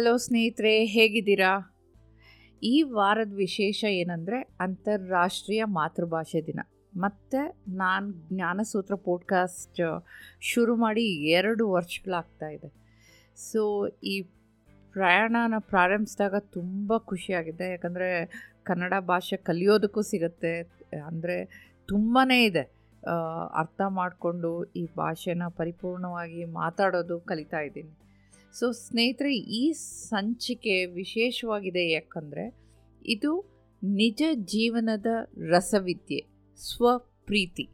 Hello ಸ್ನೇಹಿತರೆ, ಹೇಗಿದ್ದೀರಾ? ಈ ವಾರದ ವಿಶೇಷ ಏನಂದರೆ ಅಂತಾರಾಷ್ಟ್ರೀಯ ಮಾತೃಭಾಷೆ ದಿನ. ಮತ್ತು ನಾನು ಜ್ಞಾನಸೂತ್ರ ಪಾಡ್ಕಾಸ್ಟ್ ಶುರು ಮಾಡಿ 2 ವರ್ಷಗಳಾಗ್ತಾಯಿದೆ. ಸೊ ಈ ಪ್ರಯಾಣನ ಪ್ರಾರಂಭಿಸಿದಾಗ ತುಂಬ ಖುಷಿಯಾಗಿದೆ. ಯಾಕಂದರೆ ಕನ್ನಡ ಭಾಷೆ ಕಲಿಯೋದಕ್ಕೂ ಸಿಗುತ್ತೆ, ಅಂದರೆ ತುಂಬಾ ಇದೆ. ಅರ್ಥ ಮಾಡಿಕೊಂಡು ಈ ಭಾಷೆನ ಪರಿಪೂರ್ಣವಾಗಿ ಮಾತಾಡೋದು ಕಲಿತಾ ಇದ್ದೀನಿ. ಸೊ ಸ್ನೇಹಿತರೆ, ಈ ಸಂಚಿಕೆ ವಿಶೇಷವಾಗಿದೆ. ಯಾಕಂದರೆ ಇದು ನಿಜ ಜೀವನದ ರಸವಿದ್ಯೆ, ಸ್ವಪ್ರೀತಿ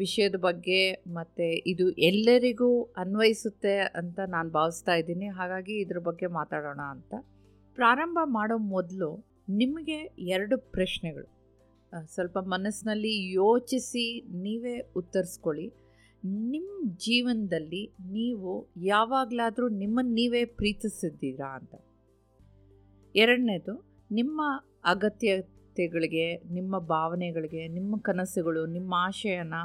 ವಿಷಯದ ಬಗ್ಗೆ, ಮತ್ತು ಇದು ಎಲ್ಲರಿಗೂ ಅನ್ವಯಿಸುತ್ತೆ ಅಂತ ನಾನು ಭಾವಿಸ್ತಾ ಇದ್ದೀನಿ. ಹಾಗಾಗಿ ಇದ್ರ ಬಗ್ಗೆ ಮಾತಾಡೋಣ ಅಂತ ಪ್ರಾರಂಭ ಮಾಡೋ ಮೊದಲು ನಿಮಗೆ 2 ಪ್ರಶ್ನೆಗಳು ಸ್ವಲ್ಪ ಮನಸ್ಸಿನಲ್ಲಿ ಯೋಚಿಸಿ ನೀವೇ ಉತ್ತರಿಸ್ಕೊಳ್ಳಿ. ನಿಮ್ಮ ಜೀವನದಲ್ಲಿ ನೀವು ಯಾವಾಗಲಾದರೂ ನಿಮ್ಮನ್ನು ನೀವೇ ಪ್ರೀತಿಸಿದ್ದೀರಾ ಅಂತ. 2ನೇದು, ನಿಮ್ಮ ಅಗತ್ಯತೆಗಳಿಗೆ, ನಿಮ್ಮ ಭಾವನೆಗಳಿಗೆ, ನಿಮ್ಮ ಕನಸುಗಳು, ನಿಮ್ಮ ಆಶಯನ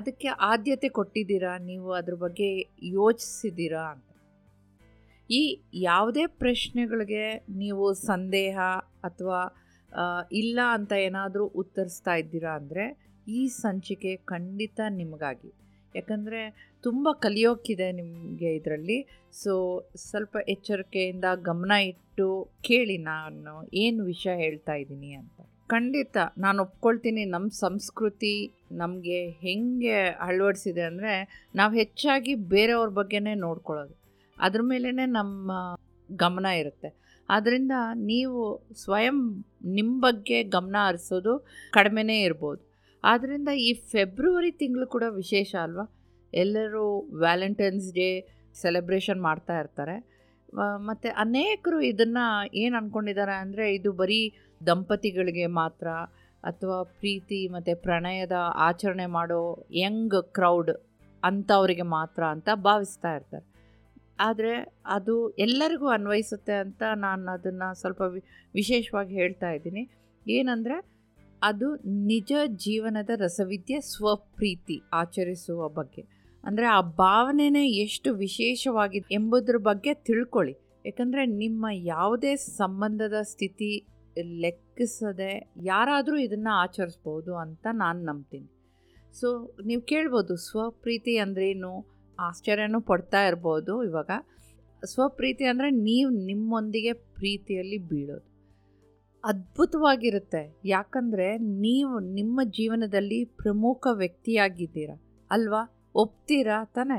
ಅದಕ್ಕೆ ಆದ್ಯತೆ ಕೊಟ್ಟಿದ್ದೀರಾ, ನೀವು ಅದ್ರ ಬಗ್ಗೆ ಯೋಚಿಸಿದ್ದೀರಾ ಅಂತ. ಈ ಯಾವುದೇ ಪ್ರಶ್ನೆಗಳಿಗೆ ನೀವು ಸಂದೇಹ ಅಥವಾ ಇಲ್ಲ ಅಂತ ಏನಾದರೂ ಉತ್ತರಿಸ್ತಾ ಇದ್ದೀರಾ ಅಂದರೆ ಈ ಸಂಚಿಕೆ ಖಂಡಿತ ನಿಮಗಾಗಿ. ಯಾಕಂದರೆ ತುಂಬ ಕಲಿಯೋಕ್ಕಿದೆ ನಿಮಗೆ ಇದರಲ್ಲಿ. ಸೊ ಸ್ವಲ್ಪ ಎಚ್ಚರಿಕೆಯಿಂದ ಗಮನ ಇಟ್ಟು ಕೇಳಿ ನಾನು ಏನು ವಿಷಯ ಹೇಳ್ತಾ ಇದ್ದೀನಿ ಅಂತ. ಖಂಡಿತ ನಾನು ಒಪ್ಕೊಳ್ತೀನಿ, ನಮ್ಮ ಸಂಸ್ಕೃತಿ ನಮಗೆ ಹೆಂಗೆ ಅಳವಡಿಸಿದೆ ಅಂದರೆ ನಾವು ಹೆಚ್ಚಾಗಿ ಬೇರೆಯವ್ರ ಬಗ್ಗೆನೇ ನೋಡ್ಕೊಳ್ಳೋದು, ಅದ್ರ ಮೇಲೇ ನಮ್ಮ ಗಮನ ಇರುತ್ತೆ. ಆದ್ದರಿಂದ ನೀವು ಸ್ವಯಂ ನಿಮ್ಮ ಬಗ್ಗೆ ಗಮನ ಹರಿಸೋದು ಕಡಿಮೆನೇ ಇರ್ಬೋದು. ಆದ್ದರಿಂದ ಈ ಫೆಬ್ರವರಿ ತಿಂಗಳು ಕೂಡ ವಿಶೇಷ ಅಲ್ವಾ? ಎಲ್ಲರೂ ವ್ಯಾಲೆಂಟೈನ್ಸ್ ಡೇ ಸೆಲೆಬ್ರೇಷನ್ ಮಾಡ್ತಾ ಇರ್ತಾರೆ. ಮತ್ತು ಅನೇಕರು ಇದನ್ನು ಏನು ಅಂದ್ಕೊಂಡಿದ್ದಾರೆ ಅಂದರೆ ಇದು ಬರೀ ದಂಪತಿಗಳಿಗೆ ಮಾತ್ರ, ಅಥವಾ ಪ್ರೀತಿ ಮತ್ತು ಪ್ರಣಯದ ಆಚರಣೆ ಮಾಡೋ ಯಂಗ್ ಕ್ರೌಡ್ ಅಂಥವರಿಗೆ ಮಾತ್ರ ಅಂತ ಭಾವಿಸ್ತಾ ಇರ್ತಾರೆ. ಆದರೆ ಅದು ಎಲ್ಲರಿಗೂ ಅನ್ವಯಿಸುತ್ತೆ ಅಂತ ನಾನು ಅದನ್ನು ಸ್ವಲ್ಪ ವಿಶೇಷವಾಗಿ ಹೇಳ್ತಾ ಇದ್ದೀನಿ. ಏನಂದರೆ ಅದು ನಿಜ ಜೀವನದ ರಸವಿದ್ಯೆ, ಸ್ವಪ್ರೀತಿ ಆಚರಿಸುವ ಬಗ್ಗೆ. ಅಂದರೆ ಆ ಭಾವನೆನೇ ಎಷ್ಟು ವಿಶೇಷವಾಗಿದೆ ಎಂಬುದ್ರ ಬಗ್ಗೆ ತಿಳ್ಕೊಳ್ಳಿ. ಯಾಕಂದರೆ ನಿಮ್ಮ ಯಾವುದೇ ಸಂಬಂಧದ ಸ್ಥಿತಿ ಲೆಕ್ಕಿಸದೆ ಯಾರಾದರೂ ಇದನ್ನು ಆಚರಿಸ್ಬೋದು ಅಂತ ನಾನು ನಂಬ್ತೀನಿ. ಸೊ ನೀವು ಕೇಳ್ಬೋದು ಸ್ವಪ್ರೀತಿ ಅಂದ್ರೇನು, ಆಶ್ಚರ್ಯನೂ ಪಡ್ತಾ ಇರ್ಬೋದು ಇವಾಗ. ಸ್ವಪ್ರೀತಿ ಅಂದರೆ ನೀವು ನಿಮ್ಮೊಂದಿಗೆ ಪ್ರೀತಿಯಲ್ಲಿ ಬೀಳೋದು ಅದ್ಭುತವಾಗಿರುತ್ತೆ. ಯಾಕಂದರೆ ನೀವು ನಿಮ್ಮ ಜೀವನದಲ್ಲಿ ಪ್ರಮುಖ ವ್ಯಕ್ತಿಯಾಗಿದ್ದೀರಾ ಅಲ್ವಾ? ಒಪ್ತೀರಾ ತಾನೆ?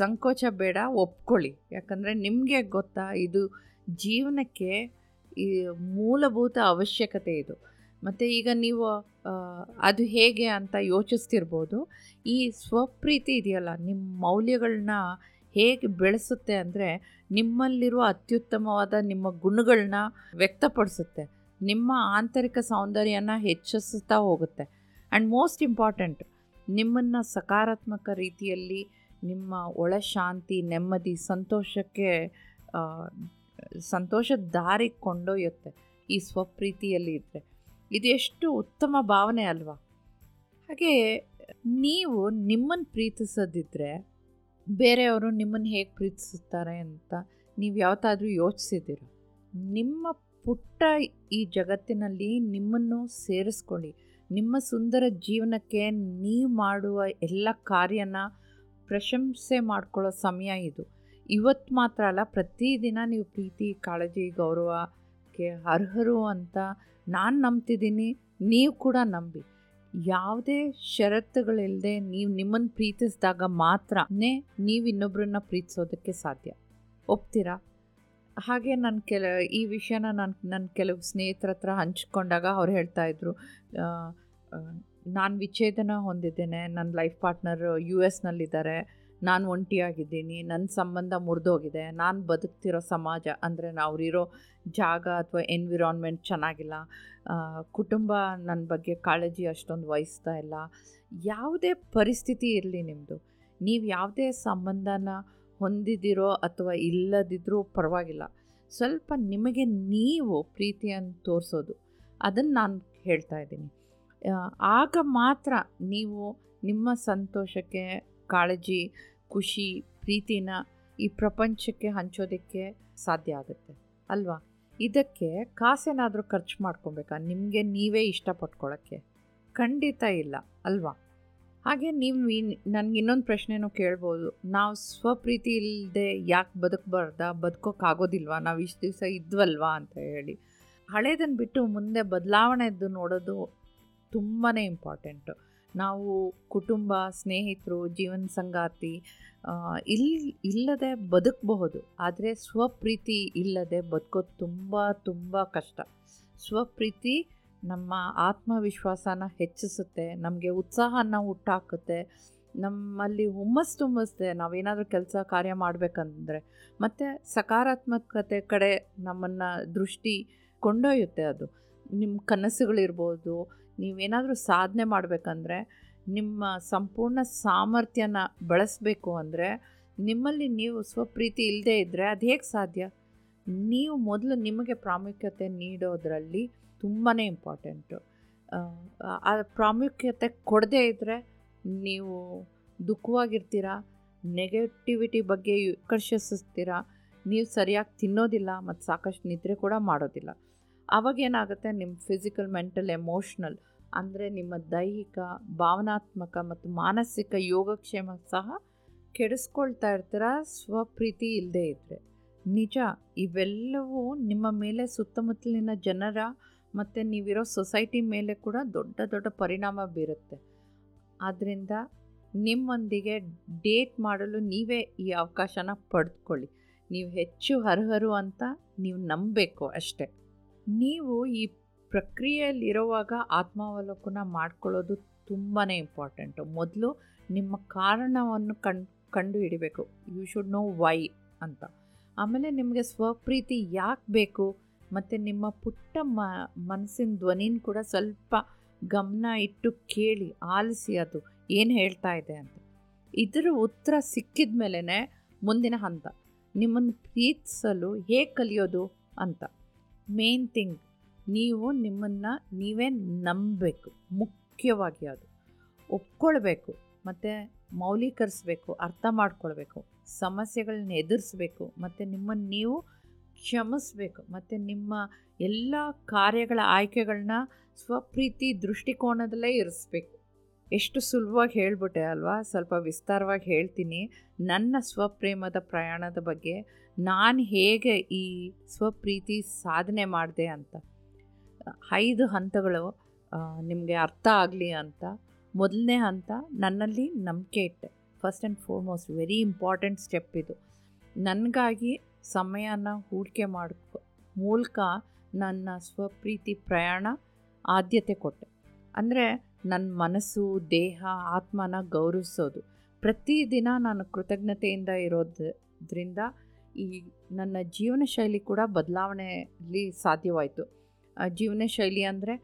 ಸಂಕೋಚ ಬೇಡ, ಒಪ್ಕೊಳ್ಳಿ. ಯಾಕಂದರೆ ನಿಮಗೆ ಗೊತ್ತಾ ಇದು ಜೀವನಕ್ಕೆ ಈ ಮೂಲಭೂತ ಅವಶ್ಯಕತೆ ಇದು. ಮತ್ತು ಈಗ ನೀವು ಅದು ಹೇಗೆ ಅಂತ ಯೋಚಿಸ್ತಿರ್ಬೋದು. ಈ ಸ್ವಪ್ರೀತಿ ಇದೆಯಲ್ಲ, ನಿಮ್ಮ ಮೌಲ್ಯಗಳನ್ನ ಹೇಗೆ ಬೆಳೆಸುತ್ತೆ ಅಂದರೆ ನಿಮ್ಮಲ್ಲಿರುವ ಅತ್ಯುತ್ತಮವಾದ ನಿಮ್ಮ ಗುಣಗಳನ್ನ ವ್ಯಕ್ತಪಡಿಸುತ್ತೆ, ನಿಮ್ಮ ಆಂತರಿಕ ಸೌಂದರ್ಯನ ಹೆಚ್ಚಿಸುತ್ತಾ ಹೋಗುತ್ತೆ. ಆ್ಯಂಡ್ ಮೋಸ್ಟ್ ಇಂಪಾರ್ಟೆಂಟ್, ನಿಮ್ಮನ್ನು ಸಕಾರಾತ್ಮಕ ರೀತಿಯಲ್ಲಿ ನಿಮ್ಮ ಒಳ ಶಾಂತಿ, ನೆಮ್ಮದಿ, ಸಂತೋಷದ ದಾರಿ ಕೊಂಡೊಯ್ಯುತ್ತೆ ಈ ಸ್ವಪ್ರೀತಿಯಲ್ಲಿ ಇದ್ದರೆ. ಇದು ಎಷ್ಟು ಉತ್ತಮ ಭಾವನೆ ಅಲ್ವಾ? ಹಾಗೆಯೇ ನೀವು ನಿಮ್ಮನ್ನು ಪ್ರೀತಿಸದಿದ್ದರೆ ಬೇರೆಯವರು ನಿಮ್ಮನ್ನು ಹೇಗೆ ಪ್ರೀತಿಸುತ್ತಾರೆ ಅಂತ ನೀವು ಯಾವತ್ತಾದರೂ ಯೋಚಿಸಿದ್ದೀರ? ನಿಮ್ಮ ಪುಟ್ಟ ಈ ಜಗತ್ತಿನಲ್ಲಿ ನಿಮ್ಮನ್ನು ಸೇರಿಸ್ಕೊಳ್ಳಿ. ನಿಮ್ಮ ಸುಂದರ ಜೀವನಕ್ಕೆ ನೀವು ಮಾಡುವ ಎಲ್ಲ ಕಾರ್ಯನ ಪ್ರಶಂಸೆ ಮಾಡ್ಕೊಳ್ಳೋ ಸಮಯ ಇದು. ಇವತ್ತು ಮಾತ್ರ ಅಲ್ಲ, ಪ್ರತಿದಿನ ನೀವು ಪ್ರೀತಿ, ಕಾಳಜಿ, ಗೌರವಕ್ಕೆ ಅರ್ಹರು ಅಂತ ನಾನು ನಂಬ್ತಿದ್ದೀನಿ. ನೀವು ಕೂಡ ನಂಬಿ. ಯಾವುದೇ ಷರತ್ತುಗಳಿಲ್ಲದೆ ನೀವು ನಿಮ್ಮನ್ನು ಪ್ರೀತಿಸಿದಾಗ ಮಾತ್ರ ನೀವು ಇನ್ನೊಬ್ಬರನ್ನ ಪ್ರೀತಿಸೋದಕ್ಕೆ ಸಾಧ್ಯ. ಒಪ್ತೀರಾ? ಹಾಗೆ ಈ ವಿಷಯನ ನನ್ನ ಕೆಲವು ಸ್ನೇಹಿತರ ಹತ್ರ ಹಂಚ್ಕೊಂಡಾಗ ಅವ್ರು ಹೇಳ್ತಾಯಿದ್ರು, ನಾನು ವಿಚ್ಛೇದನ ಹೊಂದಿದ್ದೇನೆ, ನನ್ನ ಲೈಫ್ ಪಾರ್ಟ್ನರ್ US ನಲ್ಲಿದ್ದಾರೆ, ನಾನು ಒಂಟಿಯಾಗಿದ್ದೀನಿ, ನನ್ನ ಸಂಬಂಧ ಮುರಿದೋಗಿದೆ, ನಾನು ಬದುಕ್ತಿರೋ ಸಮಾಜ ಅಂದರೆ ಅವ್ರಿರೋ ಜಾಗ ಅಥವಾ ಎನ್ವಿರಾನ್ಮೆಂಟ್ ಚೆನ್ನಾಗಿಲ್ಲ, ಕುಟುಂಬ ನನ್ನ ಬಗ್ಗೆ ಕಾಳಜಿ ಅಷ್ಟೊಂದು ವಹಿಸ್ತಾ ಇಲ್ಲ. ಯಾವುದೇ ಪರಿಸ್ಥಿತಿ ಇರಲಿ ನಿಮ್ಮದು, ನೀವು ಯಾವುದೇ ಸಂಬಂಧನ ಹೊಂದಿದ್ದೀರೋ ಅಥವಾ ಇಲ್ಲದಿದ್ದರೂ ಪರವಾಗಿಲ್ಲ, ಸ್ವಲ್ಪ ನಿಮಗೆ ನೀವು ಪ್ರೀತಿಯನ್ನು ತೋರಿಸೋದು, ಅದನ್ನು ನಾನು ಹೇಳ್ತಾ ಇದ್ದೀನಿ. ಆಗ ಮಾತ್ರ ನೀವು ನಿಮ್ಮ ಸಂತೋಷಕ್ಕೆ, ಕಾಳಜಿ, ಖುಷಿ, ಪ್ರೀತಿನ ಈ ಪ್ರಪಂಚಕ್ಕೆ ಹಂಚೋದಕ್ಕೆ ಸಾಧ್ಯ ಆಗುತ್ತೆ ಅಲ್ವಾ? ಇದಕ್ಕೆ ಕಾಸೇನಾದರೂ ಖರ್ಚು ಮಾಡ್ಕೊಬೇಕಾ ನಿಮಗೆ ನೀವೇ ಇಷ್ಟಪಟ್ಕೊಳ್ಳೋಕ್ಕೆ? ಖಂಡಿತ ಇಲ್ಲ ಅಲ್ವಾ? ಹಾಗೆ ನೀವು ನನಗೆ ಇನ್ನೊಂದು ಪ್ರಶ್ನೆನೂ ಕೇಳ್ಬೋದು, ನಾವು ಸ್ವಪ್ರೀತಿ ಇಲ್ಲದೆ ಯಾಕೆ ಬದುಕಬಾರ್ದಾ, ಬದುಕೋಕ್ಕಾಗೋದಿಲ್ವಾ, ನಾವು ಇಷ್ಟು ದಿವಸ ಇದ್ವಲ್ವಾ ಅಂತ ಹೇಳಿ. ಹಳೇದನ್ನು ಬಿಟ್ಟು ಮುಂದೆ ಬದಲಾವಣೆದ್ದು ನೋಡೋದು ತುಂಬಾ ಇಂಪಾರ್ಟೆಂಟು. ನಾವು ಕುಟುಂಬ, ಸ್ನೇಹಿತರು, ಜೀವನ ಸಂಗಾತಿ ಇಲ್ಲದೆ ಬದುಕಬಹುದು, ಆದರೆ ಸ್ವಪ್ರೀತಿ ಇಲ್ಲದೆ ಬದುಕೋದು ತುಂಬ ಕಷ್ಟ. ಸ್ವಪ್ರೀತಿ ನಮ್ಮ ಆತ್ಮವಿಶ್ವಾಸನ ಹೆಚ್ಚಿಸುತ್ತೆ, ನಮಗೆ ಉತ್ಸಾಹನ ಹುಟ್ಟಾಕುತ್ತೆ, ನಮ್ಮಲ್ಲಿ ಹುಮ್ಮಸ್ಸು ತುಂಬಿಸುತ್ತೆ ನಾವೇನಾದರೂ ಕೆಲಸ ಕಾರ್ಯ ಮಾಡಬೇಕಂದ್ರೆ, ಮತ್ತು ಸಕಾರಾತ್ಮಕತೆ ಕಡೆ ನಮ್ಮನ್ನು ದೃಷ್ಟಿ ಕೊಂಡೊಯ್ಯುತ್ತೆ. ಅದು ನಿಮ್ಮ ಕನಸುಗಳಿರ್ಬೋದು, ನೀವೇನಾದರೂ ಸಾಧನೆ ಮಾಡಬೇಕಂದ್ರೆ ನಿಮ್ಮ ಸಂಪೂರ್ಣ ಸಾಮರ್ಥ್ಯನ ಬಳಸಬೇಕು ಅಂದರೆ ನಿಮ್ಮಲ್ಲಿ ನೀವು ಸ್ವಪ್ರೀತಿ ಇಲ್ಲದೇ ಇದ್ದರೆ ಅದು ಹೇಗೆ ಸಾಧ್ಯ? ನೀವು ಮೊದಲು ನಿಮಗೆ ಪ್ರಾಮುಖ್ಯತೆ ನೀಡೋದರಲ್ಲಿ ತುಂಬಾ ಇಂಪಾರ್ಟೆಂಟು. ಆ ಪ್ರಾಮುಖ್ಯತೆ ಕೊಡದೇ ಇದ್ದರೆ ನೀವು ದುಃಖವಾಗಿರ್ತೀರ, ನೆಗೆಟಿವಿಟಿ ಬಗ್ಗೆ ಆಕರ್ಷಿಸ್ತೀರ, ನೀವು ಸರಿಯಾಗಿ ತಿನ್ನೋದಿಲ್ಲ ಮತ್ತು ಸಾಕಷ್ಟು ನಿದ್ರೆ ಕೂಡ ಮಾಡೋದಿಲ್ಲ. ಅವಾಗೇನಾಗುತ್ತೆ, ನಿಮ್ಮ ಫಿಸಿಕಲ್, ಮೆಂಟಲ್, ಎಮೋಷ್ನಲ್ ಅಂದರೆ ನಿಮ್ಮ ದೈಹಿಕ, ಭಾವನಾತ್ಮಕ ಮತ್ತು ಮಾನಸಿಕ ಯೋಗಕ್ಷೇಮ ಸಹ ಕೆಡಿಸ್ಕೊಳ್ತಾ ಇರ್ತೀರ ಸ್ವಪ್ರೀತಿ ಇಲ್ಲದೇ ಇದ್ದರೆ. ನಿಜ, ಇವೆಲ್ಲವೂ ನಿಮ್ಮ ಮೇಲೆ, ಸುತ್ತಮುತ್ತಲಿನ ಜನರ ಮತ್ತು ನೀವಿರೋ ಸೊಸೈಟಿ ಮೇಲೆ ಕೂಡ ದೊಡ್ಡ ಪರಿಣಾಮ ಬೀರುತ್ತೆ. ಆದ್ದರಿಂದ ನಿಮ್ಮೊಂದಿಗೆ ಡೇಟ್ ಮಾಡಲು ನೀವೇ ಈ ಅವಕಾಶನ ಪಡೆದುಕೊಳ್ಳಿ. ನೀವು ಹೆಚ್ಚು ಅರ್ಹರು ಅಂತ ನೀವು ನಂಬಬೇಕು ಅಷ್ಟೇ. ನೀವು ಈ ಪ್ರಕ್ರಿಯೆಯಲ್ಲಿರುವಾಗ ಆತ್ಮಾವಲೋಕನ ಮಾಡ್ಕೊಳ್ಳೋದು ತುಂಬಾ ಇಂಪಾರ್ಟೆಂಟು. ಮೊದಲು ನಿಮ್ಮ ಕಾರಣವನ್ನು ಕಂಡುಹಿಡಿಬೇಕು. ಯು ಶುಡ್ ನೋ ವೈ ಅಂತ. ಆಮೇಲೆ ನಿಮಗೆ ಸ್ವಪ್ರೀತಿ ಯಾಕೆ ಬೇಕು ಮತ್ತು ನಿಮ್ಮ ಪುಟ್ಟ ಮನಸ್ಸಿನ ಧ್ವನಿನ ಕೂಡ ಸ್ವಲ್ಪ ಗಮನ ಇಟ್ಟು ಕೇಳಿ, ಆಲಿಸಿ ಅದು ಏನು ಹೇಳ್ತಾ ಇದೆ ಅಂತ. ಇದರ ಉತ್ತರ ಸಿಕ್ಕಿದ ಮೇಲೇ ಮುಂದಿನ ಹಂತ ನಿಮ್ಮನ್ನು ಪ್ರೀತಿಸಲು ಹೇಗೆ ಕಲಿಯೋದು ಅಂತ. ಮೇನ್ ಥಿಂಗ್, ನೀವು ನಿಮ್ಮನ್ನು ನೀವೇ ನಂಬಬೇಕು, ಮುಖ್ಯವಾಗಿ ಅದು ಒಪ್ಕೊಳ್ಬೇಕು ಮತ್ತು ಮೌಲ್ಯೀಕರಿಸಬೇಕು, ಅರ್ಥ ಮಾಡ್ಕೊಳ್ಬೇಕು, ಸಮಸ್ಯೆಗಳನ್ನ ಎದುರಿಸಬೇಕು ಮತ್ತು ನಿಮ್ಮನ್ನು ನೀವು ಕ್ಷಮಿಸಬೇಕು ಮತ್ತು ನಿಮ್ಮ ಎಲ್ಲ ಕಾರ್ಯಗಳ ಆಯ್ಕೆಗಳನ್ನ ಸ್ವಪ್ರೀತಿ ದೃಷ್ಟಿಕೋನದಲ್ಲೇ ಇರಿಸ್ಬೇಕು. ಎಷ್ಟು ಸುಲಭವಾಗಿ ಹೇಳಿಬಿಟ್ಟೆ ಅಲ್ವಾ? ಸ್ವಲ್ಪ ವಿಸ್ತಾರವಾಗಿ ಹೇಳ್ತೀನಿ ನನ್ನ ಸ್ವಪ್ರೇಮದ ಪ್ರಯಾಣದ ಬಗ್ಗೆ, ನಾನು ಹೇಗೆ ಈ ಸ್ವಪ್ರೀತಿ ಸಾಧನೆ ಮಾಡಿದೆ ಅಂತ. 5 ಹಂತಗಳು ನಿಮಗೆ ಅರ್ಥ ಆಗಲಿ ಅಂತ. ಮೊದಲನೇ ಹಂತ, ನನ್ನಲ್ಲಿ ನಂಬಿಕೆ ಇಟ್ಟೆ. First and foremost very important step ಇದು. ನನಗಾಗಿ ಸಮಯನ ಹೂಡಿಕೆ ಮಾಡೋ ಮೂಲಕ ನನ್ನ ಸ್ವಪ್ರೀತಿ ಪ್ರಯಾಣ ಆದ್ಯತೆ ಕೊಟ್ಟೆ. ಅಂದರೆ ನನ್ನ ಮನಸ್ಸು, ದೇಹ, ಆತ್ಮನ ಗೌರವಿಸೋದು. ಪ್ರತಿದಿನ ನಾನು ಕೃತಜ್ಞತೆಯಿಂದ ಇರೋದ್ರಿಂದ ಈ ನನ್ನ ಜೀವನ ಶೈಲಿ ಕೂಡ ಬದಲಾವಣೆಯಲ್ಲಿ ಸಾಧ್ಯವಾಯಿತು. ಜೀವನ ಶೈಲಿ ಅಂದರೆ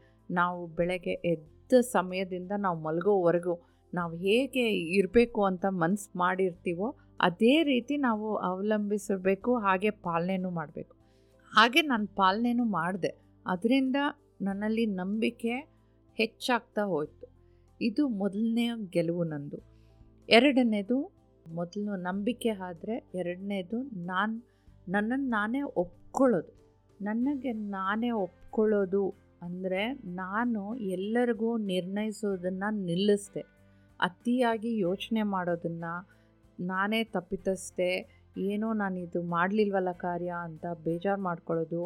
ನಾವು ಬೆಳಗ್ಗೆ ಎದ್ದ ಸಮಯದಿಂದ ನಾವು ಮಲಗೋವರೆಗೂ ನಾವು ಹೇಗೆ ಇರಬೇಕು ಅಂತ ಮನಸ್ಸು ಮಾಡಿರ್ತೀವೋ ಅದೇ ರೀತಿ ನಾವು ಅವಲಂಬಿಸಿರಬೇಕು, ಹಾಗೆ ಪಾಲನೆನೂ ಮಾಡಬೇಕು. ಹಾಗೆ ನಾನು ಪಾಲನೆನೂ ಮಾಡಿದೆ. ಅದರಿಂದ ನನ್ನಲ್ಲಿ ನಂಬಿಕೆ ಹೆಚ್ಚಾಗ್ತಾ ಹೋಯಿತು. ಇದು ಮೊದಲನೇ ಗೆಲುವು ನಂದು. ಎರಡನೇದು, ಮೊದಲು ನಂಬಿಕೆ ಆದ್ರೆ ಎರಡನೇದು ನನ್ನನ್ನು ನಾನೇ ಒಪ್ಕೊಳ್ಳೋದು. ನನಗೆ ನಾನೇ ಒಪ್ಕೊಳ್ಳೋದು ಅಂದರೆ ನಾನು ಎಲ್ಲರಿಗೂ ನಿರ್ಣಯಿಸೋದನ್ನು ನಿಲ್ಲಿಸಿದೆ, ಅತಿಯಾಗಿ ಯೋಚನೆ ಮಾಡೋದನ್ನು, ನಾನೇ ತಪ್ಪಿತಸ್ಥೆ, ಏನೋ ನಾನು ಇದು ಮಾಡಲಿಲ್ವಲ್ಲ ಕಾರ್ಯ ಅಂತ ಬೇಜಾರು ಮಾಡ್ಕೊಳ್ಳೋದು,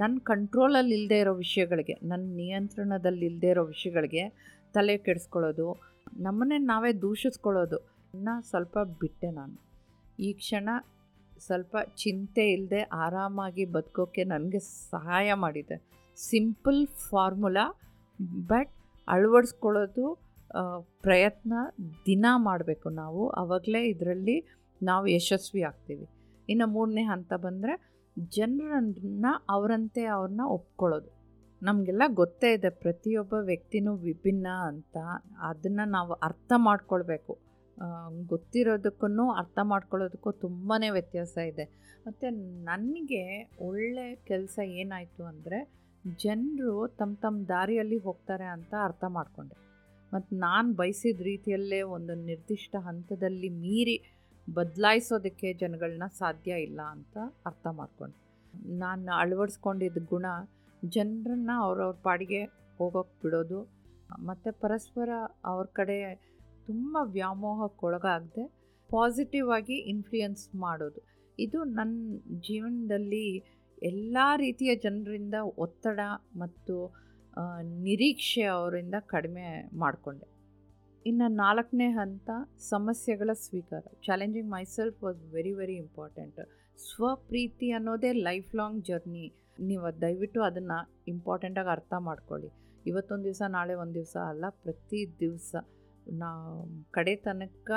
ನನ್ನ ಕಂಟ್ರೋಲಲ್ಲಿ ಇಲ್ಲದೆ ಇರೋ ವಿಷಯಗಳಿಗೆ, ನನ್ನ ನಿಯಂತ್ರಣದಲ್ಲಿ ಇಲ್ಲದೆ ಇರೋ ವಿಷಯಗಳಿಗೆ ತಲೆ ಕೆಡಿಸ್ಕೊಳ್ಳೋದು, ನಮ್ಮನ್ನೇ ನಾವೇ ದೂಷಿಸ್ಕೊಳ್ಳೋದು ಅನ್ನ ಸ್ವಲ್ಪ ಬಿಟ್ಟೆ ನಾನು. ಈ ಕ್ಷಣ ಸ್ವಲ್ಪ ಚಿಂತೆ ಇಲ್ಲದೆ ಆರಾಮಾಗಿ ಬದುಕೋಕ್ಕೆ ನನಗೆ ಸಹಾಯ ಮಾಡಿದೆ. ಸಿಂಪಲ್ ಫಾರ್ಮುಲಾ, ಬಟ್ ಅಳವಡಿಸ್ಕೊಳ್ಳೋದು ಪ್ರಯತ್ನ ದಿನ ಮಾಡಬೇಕು ನಾವು, ಆವಾಗಲೇ ಇದರಲ್ಲಿ ನಾವು ಯಶಸ್ವಿ ಆಗ್ತೀವಿ. ಇನ್ನು 3ನೇ ಹಂತ ಬಂದರೆ ಜನರನ್ನು ಅವರಂತೆ ಅವ್ರನ್ನ ಒಪ್ಕೊಳ್ಳೋದು. ನಮಗೆಲ್ಲ ಗೊತ್ತೇ ಇದೆ ಪ್ರತಿಯೊಬ್ಬ ವ್ಯಕ್ತಿನೂ ವಿಭಿನ್ನ ಅಂತ, ಅದನ್ನು ನಾವು ಅರ್ಥ ಮಾಡ್ಕೊಳ್ಬೇಕು. ಗೊತ್ತಿರೋದಕ್ಕೂ ಅರ್ಥ ಮಾಡ್ಕೊಳ್ಳೋದಕ್ಕೂ ತುಂಬಾ ವ್ಯತ್ಯಾಸ ಇದೆ. ಮತ್ತು ನನಗೆ ಒಳ್ಳೆ ಕೆಲಸ ಏನಾಯಿತು ಅಂದರೆ ಜನರು ತಮ್ಮ ದಾರಿಯಲ್ಲಿ ಹೋಗ್ತಾರೆ ಅಂತ ಅರ್ಥ ಮಾಡಿಕೊಂಡೆ. ಮತ್ತು ನಾನು ಬಯಸಿದ ರೀತಿಯಲ್ಲೇ ಒಂದು ನಿರ್ದಿಷ್ಟ ಹಂತದಲ್ಲಿ ಮೀರಿ ಬದಲಾಯಿಸೋದಕ್ಕೆ ಜನಗಳನ್ನ ಸಾಧ್ಯ ಇಲ್ಲ ಅಂತ ಅರ್ಥ ಮಾಡ್ಕೊಂಡು, ನಾನು ಅಳವಡಿಸ್ಕೊಂಡಿದ್ದ ಗುಣ ಜನರನ್ನು ಅವ್ರವ್ರ ಪಾಡಿಗೆ ಹೋಗೋಕ್ಕೆ ಬಿಡೋದು ಮತ್ತು ಪರಸ್ಪರ ಅವ್ರ ಕಡೆ ತುಂಬ ವ್ಯಾಮೋಹಕ್ಕೊಳಗಾಗದೆ ಪಾಸಿಟಿವ್ ಆಗಿ ಇನ್ಫ್ಲೂಯೆನ್ಸ್ ಮಾಡೋದು. ಇದು ನನ್ನ ಜೀವನದಲ್ಲಿ ಎಲ್ಲ ರೀತಿಯ ಜನರಿಂದ ಒತ್ತಡ ಮತ್ತು ನಿರೀಕ್ಷೆ ಅವರಿಂದ ಕಡಿಮೆ ಮಾಡಿಕೊಂಡೆ. ಇನ್ನು 4ನೇ ಹಂತ ಸಮಸ್ಯೆಗಳ ಸ್ವೀಕಾರ. Challenging myself was very very important. ಸ್ವಪ್ರೀತಿ ಅನ್ನೋದೇ ಲೈಫ್ ಲಾಂಗ್ ಜರ್ನಿ. ನೀವು ದಯವಿಟ್ಟು ಅದನ್ನು ಇಂಪಾರ್ಟೆಂಟಾಗಿ ಅರ್ಥ ಮಾಡ್ಕೊಳ್ಳಿ. ಇವತ್ತೊಂದು ದಿವಸ ನಾಳೆ ಒಂದು ದಿವಸ ಅಲ್ಲ, ಪ್ರತಿ ದಿವಸ ನಾವು ಕಡೆ ತನಕ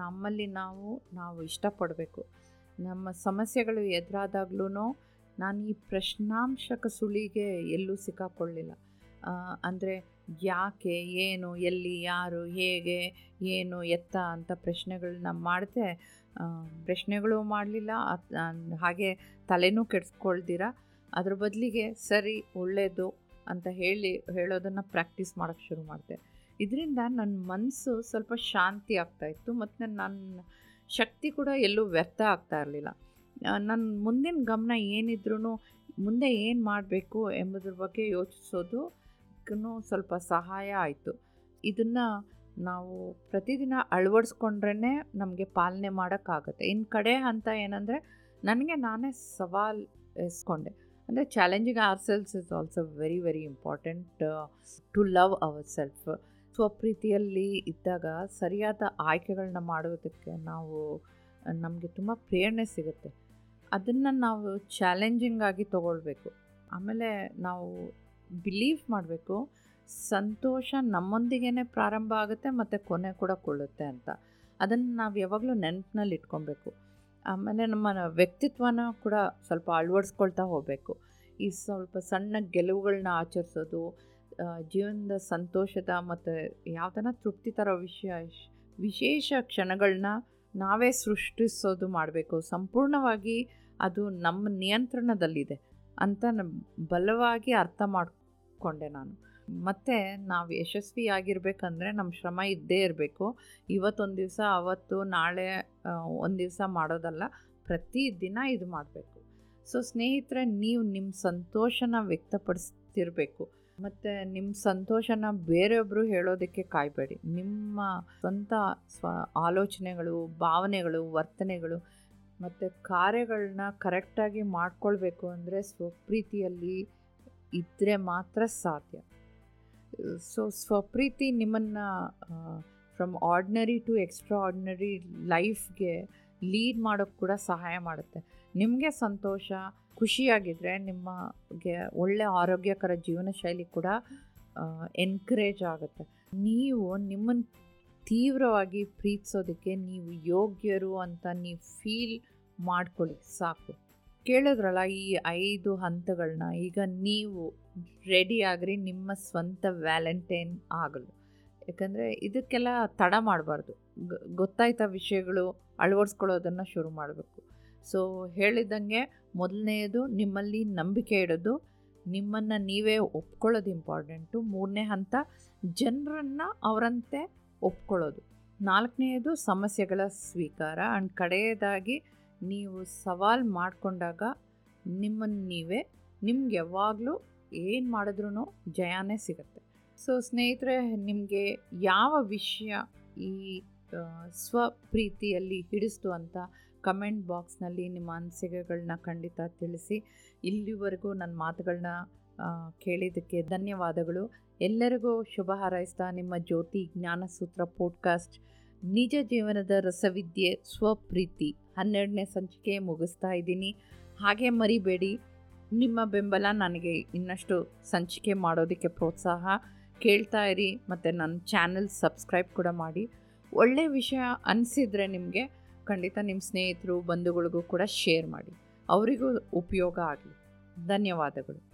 ನಮ್ಮಲ್ಲಿ ನಾವು ಇಷ್ಟಪಡಬೇಕು. ನಮ್ಮ ಸಮಸ್ಯೆಗಳು ಎದುರಾದಾಗ್ಲೂ ನಾನು ಈ ಪ್ರಶ್ನಾಂಶಕ ಸುಳಿಗೆ ಎಲ್ಲೂ ಸಿಕ್ಕಾಕೊಳ್ಳಿಲ್ಲ. ಅಂದರೆ ಯಾಕೆ, ಏನು, ಎಲ್ಲಿ, ಯಾರು, ಹೇಗೆ, ಏನು, ಎತ್ತ ಅಂತ ಪ್ರಶ್ನೆಗಳನ್ನ ಮಾಡಿದೆ. ಪ್ರಶ್ನೆಗಳು ಮಾಡಲಿಲ್ಲ, ಹಾಗೆ ತಲೆನೂ ಕೆಡಿಸ್ಕೊಳ್ದಿರ ಅದ್ರ ಬದಲಿಗೆ ಸರಿ, ಒಳ್ಳೆಯದು ಅಂತ ಹೇಳೋದನ್ನು ಪ್ರಾಕ್ಟೀಸ್ ಮಾಡೋಕ್ಕೆ ಶುರು ಮಾಡಿದೆ. ಇದರಿಂದ ನನ್ನ ಮನಸ್ಸು ಸ್ವಲ್ಪ ಶಾಂತಿ ಆಗ್ತಾಯಿತ್ತು ಮತ್ತು ನನ್ನ ಶಕ್ತಿ ಕೂಡ ಎಲ್ಲೂ ವ್ಯರ್ಥ ಆಗ್ತಾ ಇರಲಿಲ್ಲ. ನನ್ನ ಮುಂದಿನ ಗಮನ ಏನಿದ್ರೂ ಮುಂದೆ ಏನು ಮಾಡಬೇಕು ಎಂಬುದ್ರ ಬಗ್ಗೆ ಯೋಚಿಸೋದು ಸ್ವಲ್ಪ ಸಹಾಯ ಆಯಿತು. ಇದನ್ನು ನಾವು ಪ್ರತಿದಿನ ಅಳವಡಿಸ್ಕೊಂಡ್ರೇ ನಮಗೆ ಪಾಲನೆ ಮಾಡೋಕ್ಕಾಗತ್ತೆ. ಇನ್ನು ಕಡೆ ಹಂತ ಏನಂದರೆ ನನಗೆ ನಾನೇ ಸವಾಲು ಎಸ್ಕೊಂಡೆ. ಅಂದರೆ challenging our self is also very very important to love our self. ಸ್ವಪ್ರೀತಿಯಲ್ಲಿ ಇದ್ದಾಗ ಸರಿಯಾದ ಆಯ್ಕೆಗಳನ್ನ ಮಾಡೋದಕ್ಕೆ ನಮಗೆ ತುಂಬ ಪ್ರೇರಣೆ ಸಿಗುತ್ತೆ. ಅದನ್ನು ನಾವು ಚಾಲೆಂಜಿಂಗಾಗಿ ತೊಗೊಳ್ಬೇಕು. ಆಮೇಲೆ ನಾವು ಬಿಲೀವ್ ಮಾಡಬೇಕು, ಸಂತೋಷ ನಮ್ಮೊಂದಿಗೇ ಪ್ರಾರಂಭ ಆಗುತ್ತೆ ಮತ್ತು ಕೊನೆ ಕೂಡ ಕೊಳ್ಳುತ್ತೆ ಅಂತ. ಅದನ್ನು ನಾವು ಯಾವಾಗಲೂ ನೆನಪಿನಲ್ಲಿ ಇಟ್ಕೊಬೇಕು. ಆಮೇಲೆ ನಮ್ಮ ವ್ಯಕ್ತಿತ್ವನ ಕೂಡ ಸ್ವಲ್ಪ ಅಳವಡಿಸ್ಕೊಳ್ತಾ ಹೋಗಬೇಕು. ಈ ಸ್ವಲ್ಪ ಸಣ್ಣ ಗೆಲುವುಗಳನ್ನ ಆಚರಿಸೋದು, ಜೀವನದ ಸಂತೋಷದ ಮತ್ತು ಯಾವುದನ್ನ ತೃಪ್ತಿ ತರೋ ವಿಶೇಷ ಕ್ಷಣಗಳನ್ನ ನಾವೇ ಸೃಷ್ಟಿಸೋದು ಮಾಡಬೇಕು. ಸಂಪೂರ್ಣವಾಗಿ ಅದು ನಮ್ಮ ನಿಯಂತ್ರಣದಲ್ಲಿದೆ ಅಂತ ಬಲವಾಗಿ ಅರ್ಥ ಮಾಡಿಕೊಂಡೆ ನಾನು. ಮತ್ತು ನಾವು ಯಶಸ್ವಿಯಾಗಿರಬೇಕಂದ್ರೆ ನಮ್ಮ ಶ್ರಮ ಇದ್ದೇ ಇರಬೇಕು. ಇವತ್ತೊಂದು ದಿವಸ, ಅವತ್ತು, ನಾಳೆ ಒಂದು ದಿವಸ ಮಾಡೋದಲ್ಲ, ಪ್ರತಿ ದಿನ ಇದು ಮಾಡಬೇಕು. ಸೊ ಸ್ನೇಹಿತರೆ, ನೀವು ನಿಮ್ಮ ಸಂತೋಷನ ವ್ಯಕ್ತಪಡಿಸ್ತಿರಬೇಕು ಮತ್ತು ನಿಮ್ಮ ಸಂತೋಷನ ಬೇರೆಯೊಬ್ಬರು ಹೇಳೋದಕ್ಕೆ ಕಾಯಬೇಡಿ. ನಿಮ್ಮ ಸ್ವಂತ ಆಲೋಚನೆಗಳು, ಭಾವನೆಗಳು, ವರ್ತನೆಗಳು ಮತ್ತು ಕಾರ್ಯಗಳನ್ನ ಕರೆಕ್ಟಾಗಿ ಮಾಡ್ಕೊಳ್ಬೇಕು. ಅಂದರೆ ಸ್ವಪ್ರೀತಿಯಲ್ಲಿ ಇದ್ದರೆ ಮಾತ್ರ ಸಾಧ್ಯ. ಸೊ ಸ್ವಪ್ರೀತಿ ನಿಮ್ಮನ್ನು from ordinary to extraordinary ಲೈಫ್ಗೆ ಲೀಡ್ ಮಾಡೋಕ್ಕೆ ಕೂಡ ಸಹಾಯ ಮಾಡುತ್ತೆ. ನಿಮಗೆ ಸಂತೋಷ, ಖುಷಿಯಾಗಿದ್ದರೆ ನಿಮಗೆ ಒಳ್ಳೆಯ ಆರೋಗ್ಯಕರ ಜೀವನ ಶೈಲಿ ಕೂಡ ಎನ್ಕರೇಜ್ ಆಗುತ್ತೆ. ನೀವು ನಿಮ್ಮನ್ನು ತೀವ್ರವಾಗಿ ಪ್ರೀತಿಸೋದಕ್ಕೆ ನೀವು ಯೋಗ್ಯರು ಅಂತ ನೀವು ಫೀಲ್ ಮಾಡ್ಕೊಳ್ಳಿ ಸಾಕು. ಕೇಳಿದ್ರಲ್ಲ ಈ 5 ಹಂತಗಳನ್ನ, ಈಗ ನೀವು ರೆಡಿಯಾಗ್ರಿ ನಿಮ್ಮ ಸ್ವಂತ ವ್ಯಾಲೆಂಟೈನ್ ಆಗಲು. ಯಾಕಂದರೆ ಇದಕ್ಕೆಲ್ಲ ತಡ ಮಾಡಬಾರ್ದು. ಗೊತ್ತಾಯ್ತ ವಿಷಯಗಳು ಅಳವಡಿಸ್ಕೊಳ್ಳೋದನ್ನು ಶುರು ಮಾಡಬೇಕು. ಸೊ ಹೇಳಿದಂಗೆ ಮೊದಲನೆಯದು ನಿಮ್ಮಲ್ಲಿ ನಂಬಿಕೆ ಇಡೋದು, ನಿಮ್ಮನ್ನು ನೀವೇ ಒಪ್ಕೊಳ್ಳೋದು ಇಂಪಾರ್ಟೆಂಟು. 3ನೇ ಹಂತ ಜನರನ್ನು ಅವರಂತೆ ಒಪ್ಕೊಳ್ಳೋದು. 4ನೇದು ಸಮಸ್ಯೆಗಳ ಸ್ವೀಕಾರ. ಆ್ಯಂಡ್ ಕಡೆಯದಾಗಿ ನೀವು ಸವಾಲು ಮಾಡಿಕೊಂಡಾಗ ನಿಮ್ಮನ್ನು ನೀವೇ, ನಿಮ್ಗೆ ಯಾವಾಗಲೂ ಏನು ಮಾಡಿದ್ರೂ ಜಯನೇ ಸಿಗುತ್ತೆ. ಸೊ ಸ್ನೇಹಿತರೆ, ನಿಮಗೆ ಯಾವ ವಿಷಯ ಈ ಸ್ವಪ್ರೀತಿಯಲ್ಲಿ ಹಿಡಿಸ್ತು ಅಂತ ಕಮೆಂಟ್ ಬಾಕ್ಸ್ನಲ್ಲಿ ನಿಮ್ಮ ಅನಿಸಿಕೆಗಳನ್ನ ಖಂಡಿತ ತಿಳಿಸಿ. ಇಲ್ಲಿವರೆಗೂ ನನ್ನ ಮಾತುಗಳನ್ನ ಕೇಳಿದ್ದಕ್ಕೆ ಧನ್ಯವಾದಗಳು. ಎಲ್ಲರಿಗೂ ಶುಭ ಹಾರೈಸ್ತಾ ನಿಮ್ಮ ಜ್ಯೋತಿ ಜ್ಞಾನಸೂತ್ರ ಪಾಡ್ಕಾಸ್ಟ್ ನಿಜ ಜೀವನದ ರಸವಿದ್ಯೆ ಸ್ವಪ್ರೀತಿ 12ನೇ ಸಂಚಿಕೆ ಮುಗಿಸ್ತಾ ಇದ್ದೀನಿ. ಹಾಗೆ ಮರಿಬೇಡಿ, ನಿಮ್ಮ ಬೆಂಬಲ ನನಗೆ ಇನ್ನಷ್ಟು ಸಂಚಿಕೆ ಮಾಡೋದಕ್ಕೆ ಪ್ರೋತ್ಸಾಹ. ಕೇಳ್ತಾ ಇರಿ ಮತ್ತು ನನ್ನ ಚಾನಲ್ ಸಬ್ಸ್ಕ್ರೈಬ್ ಕೂಡ ಮಾಡಿ. ಒಳ್ಳೆಯ ವಿಷಯ ಅನಿಸಿದರೆ ನಿಮಗೆ ಖಂಡಿತ ನಿಮ್ಮ ಸ್ನೇಹಿತರು, ಬಂಧುಗಳಿಗೂ ಕೂಡ ಶೇರ್ ಮಾಡಿ, ಅವರಿಗೂ ಉಪಯೋಗ ಆಗಲಿ. ಧನ್ಯವಾದಗಳು.